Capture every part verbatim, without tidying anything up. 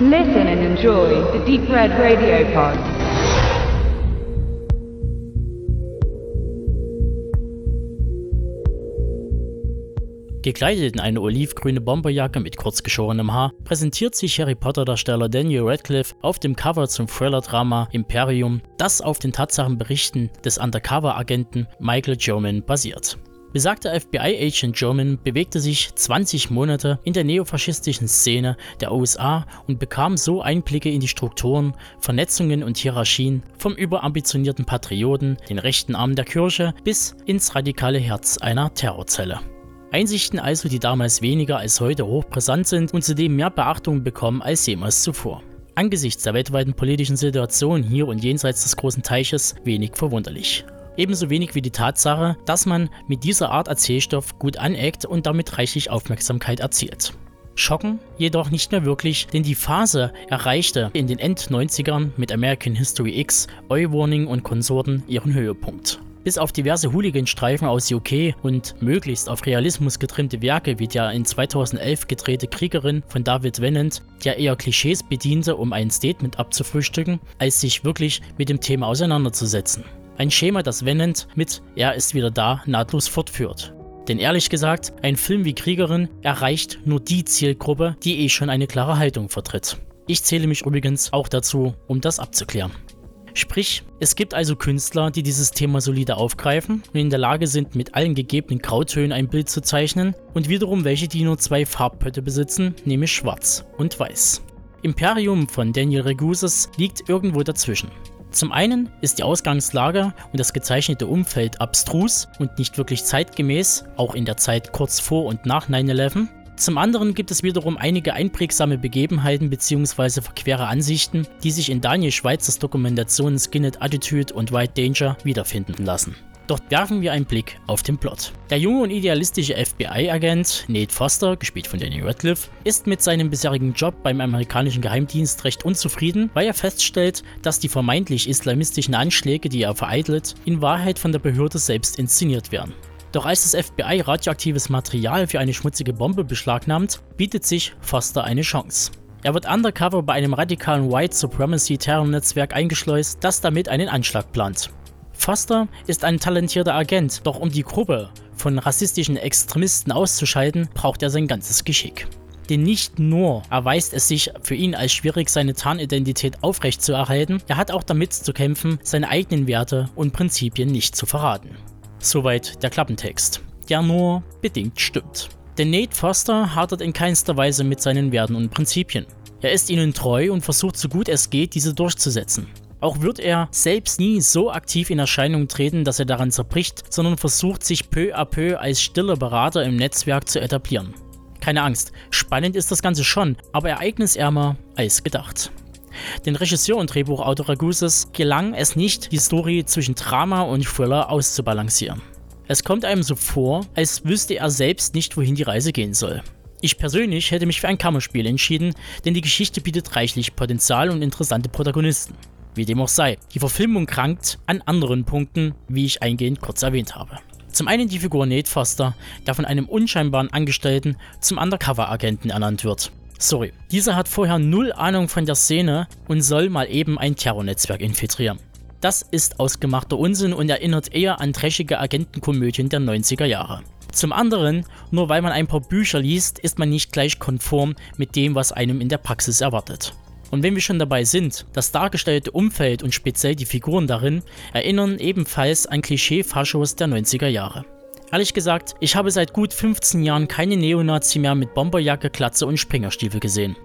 Listen and enjoy the Deep Red Radio Pod. Gekleidet in eine olivgrüne Bomberjacke mit kurz geschorenem Haar, präsentiert sich Harry Potter-Darsteller Daniel Radcliffe auf dem Cover zum Thriller-Drama Imperium, das auf den Tatsachenberichten des Undercover-Agenten Michael German basiert. Besagter F B I-Agent German bewegte sich zwanzig Monate in der neofaschistischen Szene der U S A und bekam so Einblicke in die Strukturen, Vernetzungen und Hierarchien vom überambitionierten Patrioten, den rechten Arm der Kirche, bis ins radikale Herz einer Terrorzelle. Einsichten also, die damals weniger als heute hochbrisant sind und zudem mehr Beachtung bekommen als jemals zuvor. Angesichts der weltweiten politischen Situation hier und jenseits des großen Teiches wenig verwunderlich. Ebenso wenig wie die Tatsache, dass man mit dieser Art Erzählstoff gut aneckt und damit reichlich Aufmerksamkeit erzielt. Schocken jedoch nicht mehr wirklich, denn die Phase erreichte in den End-neunzigern mit American History X, Eye Warning und Konsorten ihren Höhepunkt. Bis auf diverse Hooligan-Streifen aus U K und möglichst auf Realismus getrimmte Werke wie der in zweitausendelf gedrehte Kriegerin von David Wnendt, der eher Klischees bediente, um ein Statement abzufrühstücken, als sich wirklich mit dem Thema auseinanderzusetzen. Ein Schema, das Wnendt mit Er ist wieder da nahtlos fortführt. Denn ehrlich gesagt, ein Film wie Kriegerin erreicht nur die Zielgruppe, die eh schon eine klare Haltung vertritt. Ich zähle mich übrigens auch dazu, um das abzuklären. Sprich, es gibt also Künstler, die dieses Thema solide aufgreifen und in der Lage sind, mit allen gegebenen Grautönen ein Bild zu zeichnen, und wiederum welche, die nur zwei Farbpötte besitzen, nämlich schwarz und weiß. Imperium von Daniel Ragussis liegt irgendwo dazwischen. Zum einen ist die Ausgangslage und das gezeichnete Umfeld abstrus und nicht wirklich zeitgemäß, auch in der Zeit kurz vor und nach neun elf. Zum anderen gibt es wiederum einige einprägsame Begebenheiten bzw. verquere Ansichten, die sich in Daniel Schweizers Dokumentationen Skinhead Attitude und White Danger wiederfinden lassen. Doch werfen wir einen Blick auf den Plot. Der junge und idealistische F B I-Agent Nate Foster, gespielt von Daniel Radcliffe, ist mit seinem bisherigen Job beim amerikanischen Geheimdienst recht unzufrieden, weil er feststellt, dass die vermeintlich islamistischen Anschläge, die er vereitelt, in Wahrheit von der Behörde selbst inszeniert werden. Doch als das F B I radioaktives Material für eine schmutzige Bombe beschlagnahmt, bietet sich Foster eine Chance. Er wird undercover bei einem radikalen White Supremacy-Terrornetzwerk eingeschleust, das damit einen Anschlag plant. Foster ist ein talentierter Agent, doch um die Gruppe von rassistischen Extremisten auszuschalten, braucht er sein ganzes Geschick. Denn nicht nur erweist es sich für ihn als schwierig, seine Tarnidentität aufrechtzuerhalten, er hat auch damit zu kämpfen, seine eigenen Werte und Prinzipien nicht zu verraten. Soweit der Klappentext, der nur bedingt stimmt. Denn Nate Foster hadert in keinster Weise mit seinen Werten und Prinzipien. Er ist ihnen treu und versucht so gut es geht, diese durchzusetzen. Auch wird er selbst nie so aktiv in Erscheinung treten, dass er daran zerbricht, sondern versucht sich peu à peu als stiller Berater im Netzwerk zu etablieren. Keine Angst, spannend ist das Ganze schon, aber ereignisärmer als gedacht. Dem Regisseur und Drehbuchautor Ragussis gelang es nicht, die Story zwischen Drama und Thriller auszubalancieren. Es kommt einem so vor, als wüsste er selbst nicht, wohin die Reise gehen soll. Ich persönlich hätte mich für ein Kammerspiel entschieden, denn die Geschichte bietet reichlich Potenzial und interessante Protagonisten. Wie dem auch sei, die Verfilmung krankt an anderen Punkten, wie ich eingehend kurz erwähnt habe. Zum einen die Figur Nate Foster, der von einem unscheinbaren Angestellten zum Undercover-Agenten ernannt wird. Sorry, dieser hat vorher null Ahnung von der Szene und soll mal eben ein Terrornetzwerk infiltrieren. Das ist ausgemachter Unsinn und erinnert eher an dreckige Agentenkomödien der neunziger Jahre. Zum anderen, nur weil man ein paar Bücher liest, ist man nicht gleich konform mit dem, was einem in der Praxis erwartet. Und wenn wir schon dabei sind, das dargestellte Umfeld und speziell die Figuren darin erinnern ebenfalls an Klischee-Faschos der neunziger Jahre. Ehrlich gesagt, ich habe seit gut fünfzehn Jahren keine Neonazi mehr mit Bomberjacke, Glatze und Springerstiefel gesehen.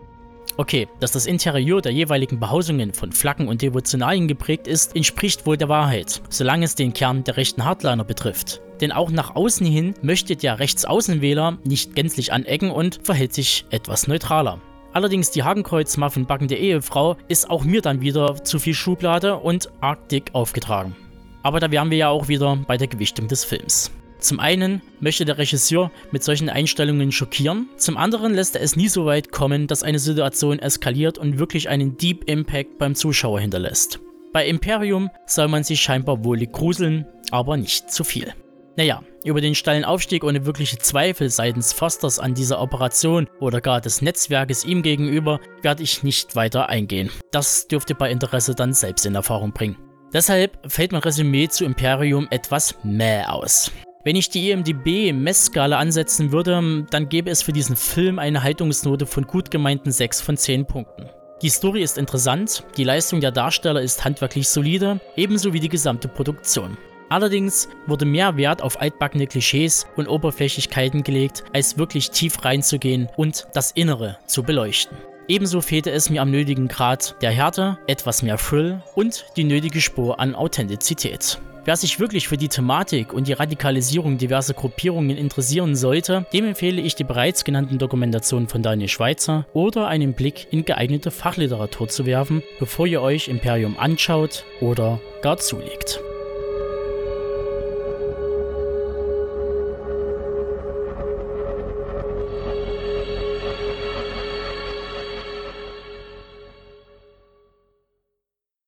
Okay, dass das Interieur der jeweiligen Behausungen von Flaggen und Devotionalien geprägt ist, entspricht wohl der Wahrheit, solange es den Kern der rechten Hardliner betrifft. Denn auch nach außen hin möchte der Rechtsaußenwähler nicht gänzlich anecken und verhält sich etwas neutraler. Allerdings die Hakenkreuz-Muffin-backende Ehefrau ist auch mir dann wieder zu viel Schublade und arg dick aufgetragen. Aber da wären wir ja auch wieder bei der Gewichtung des Films. Zum einen möchte der Regisseur mit solchen Einstellungen schockieren, zum anderen lässt er es nie so weit kommen, dass eine Situation eskaliert und wirklich einen Deep Impact beim Zuschauer hinterlässt. Bei Imperium soll man sich scheinbar wohlig gruseln, aber nicht zu viel. Naja, über den steilen Aufstieg ohne wirkliche Zweifel seitens Fosters an dieser Operation oder gar des Netzwerkes ihm gegenüber werde ich nicht weiter eingehen. Das dürft ihr bei Interesse dann selbst in Erfahrung bringen. Deshalb fällt mein Resümee zu Imperium etwas mäh aus. Wenn ich die I M D B-Messskala ansetzen würde, dann gäbe es für diesen Film eine Haltungsnote von gut gemeinten sechs von zehn Punkten. Die Story ist interessant, die Leistung der Darsteller ist handwerklich solide, ebenso wie die gesamte Produktion. Allerdings wurde mehr Wert auf altbackene Klischees und Oberflächlichkeiten gelegt, als wirklich tief reinzugehen und das Innere zu beleuchten. Ebenso fehlte es mir am nötigen Grad der Härte, etwas mehr Thrill und die nötige Spur an Authentizität. Wer sich wirklich für die Thematik und die Radikalisierung diverser Gruppierungen interessieren sollte, dem empfehle ich die bereits genannten Dokumentationen von Daniel Schweizer oder einen Blick in geeignete Fachliteratur zu werfen, bevor ihr euch Imperium anschaut oder gar zulegt.